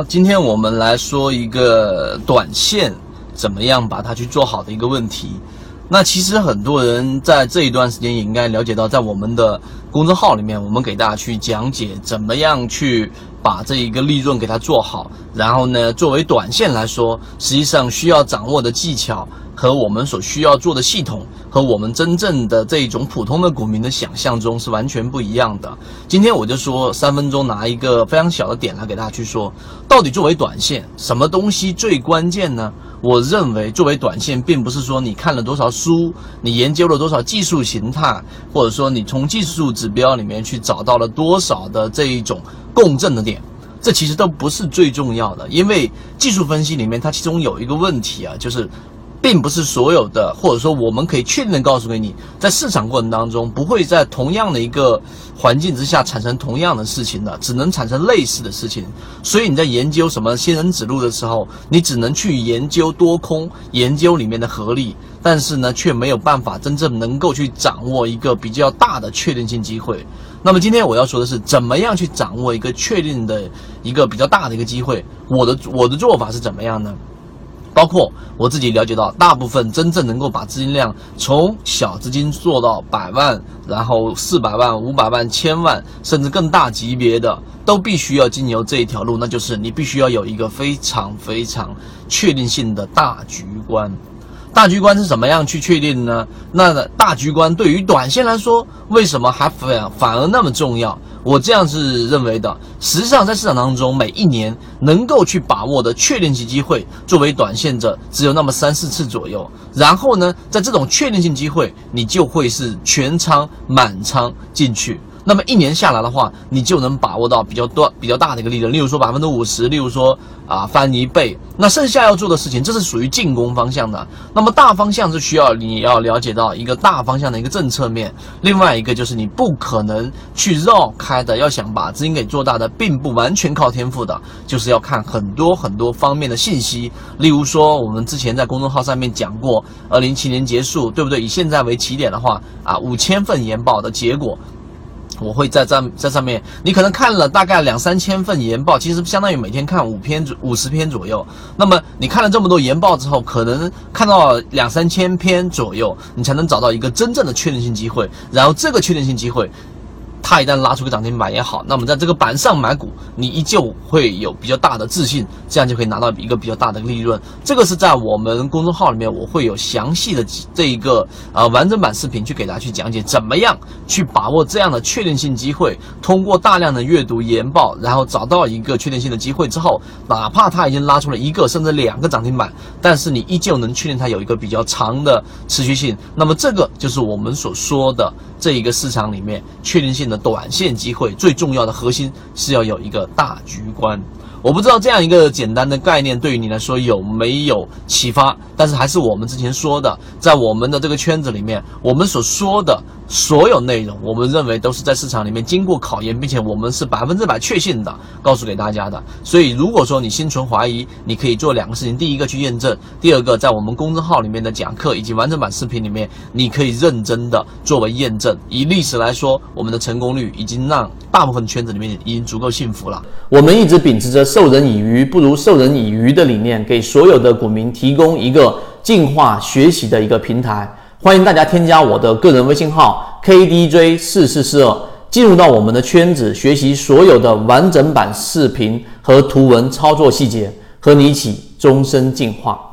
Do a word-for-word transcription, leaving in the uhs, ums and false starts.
好，今天我们来说一个短线怎么样把它去做好的一个问题。那其实很多人在这一段时间也应该了解到，在我们的公众号里面，我们给大家去讲解怎么样去把这一个利润给它做好。然后呢，作为短线来说，实际上需要掌握的技巧和我们所需要做的系统，和我们真正的这种普通的股民的想象中是完全不一样的。今天我就说三分钟拿一个非常小的点来给大家去说，到底作为短线什么东西最关键呢？我认为作为短线，并不是说你看了多少书，你研究了多少技术形态，或者说你从技术指标里面去找到了多少的这一种共振的点，这其实都不是最重要的。因为技术分析里面它其中有一个问题啊，就是并不是所有的，或者说我们可以确定的告诉给你，在市场过程当中不会在同样的一个环境之下产生同样的事情的，只能产生类似的事情。所以你在研究什么仙人指路的时候，你只能去研究多空，研究里面的合力，但是呢却没有办法真正能够去掌握一个比较大的确定性机会。那么今天我要说的是怎么样去掌握一个确定的一个比较大的一个机会。我的我的做法是怎么样呢？包括我自己了解到，大部分真正能够把资金量从小资金做到百万，然后四百万、五百万、千万，甚至更大级别的，都必须要经由这一条路，那就是你必须要有一个非常非常确定性的大局观。大局观是怎么样去确定呢？那大局观对于短线来说，为什么还反反而那么重要？我这样是认为的。实际上在市场当中，每一年能够去把握的确定性机会，作为短线者只有那么三四次左右。然后呢，在这种确定性机会，你就会是全仓满仓进去。那么一年下来的话，你就能把握到比较多比较大的一个利润，例如说 百分之五十， 例如说啊翻一倍。那剩下要做的事情，这是属于进攻方向的。那么大方向是需要你要了解到一个大方向的一个政策面，另外一个就是你不可能去绕开的，要想把资金给做大的，并不完全靠天赋的，就是要看很多很多方面的信息。例如说我们之前在公众号上面讲过，二零一七年结束，对不对？以现在为起点的话啊，五千份研报的结果，我会在在在上面，你可能看了大概两三千份研报，其实相当于每天看五篇五十篇左右。那么你看了这么多研报之后，可能看到两三千篇左右，你才能找到一个真正的确定性机会。然后这个确定性机会，它一旦拉出个涨停板也好，那么在这个板上买股，你依旧会有比较大的自信，这样就可以拿到一个比较大的利润。这个是在我们公众号里面，我会有详细的这一个呃完整版视频去给大家去讲解，怎么样去把握这样的确定性机会。通过大量的阅读研报，然后找到一个确定性的机会之后，哪怕它已经拉出了一个甚至两个涨停板，但是你依旧能确定它有一个比较长的持续性。那么这个就是我们所说的这一个市场里面确定性的短线机会，最重要的核心是要有一个大局观。我不知道这样一个简单的概念对于你来说有没有启发，但是还是我们之前说的，在我们的这个圈子里面，我们所说的所有内容，我们认为都是在市场里面经过考验，并且我们是百分之百确信的告诉给大家的。所以如果说你心存怀疑，你可以做两个事情，第一个去验证，第二个在我们公众号里面的讲课以及完整版视频里面，你可以认真的作为验证。以历史来说，我们的成功率已经让大部分圈子里面已经足够幸福了。我们一直秉持着授人以鱼不如授人以渔的理念，给所有的股民提供一个进化学习的一个平台。欢迎大家添加我的个人微信号 K D J 四四四二， 进入到我们的圈子，学习所有的完整版视频和图文操作细节，和你一起终身进化。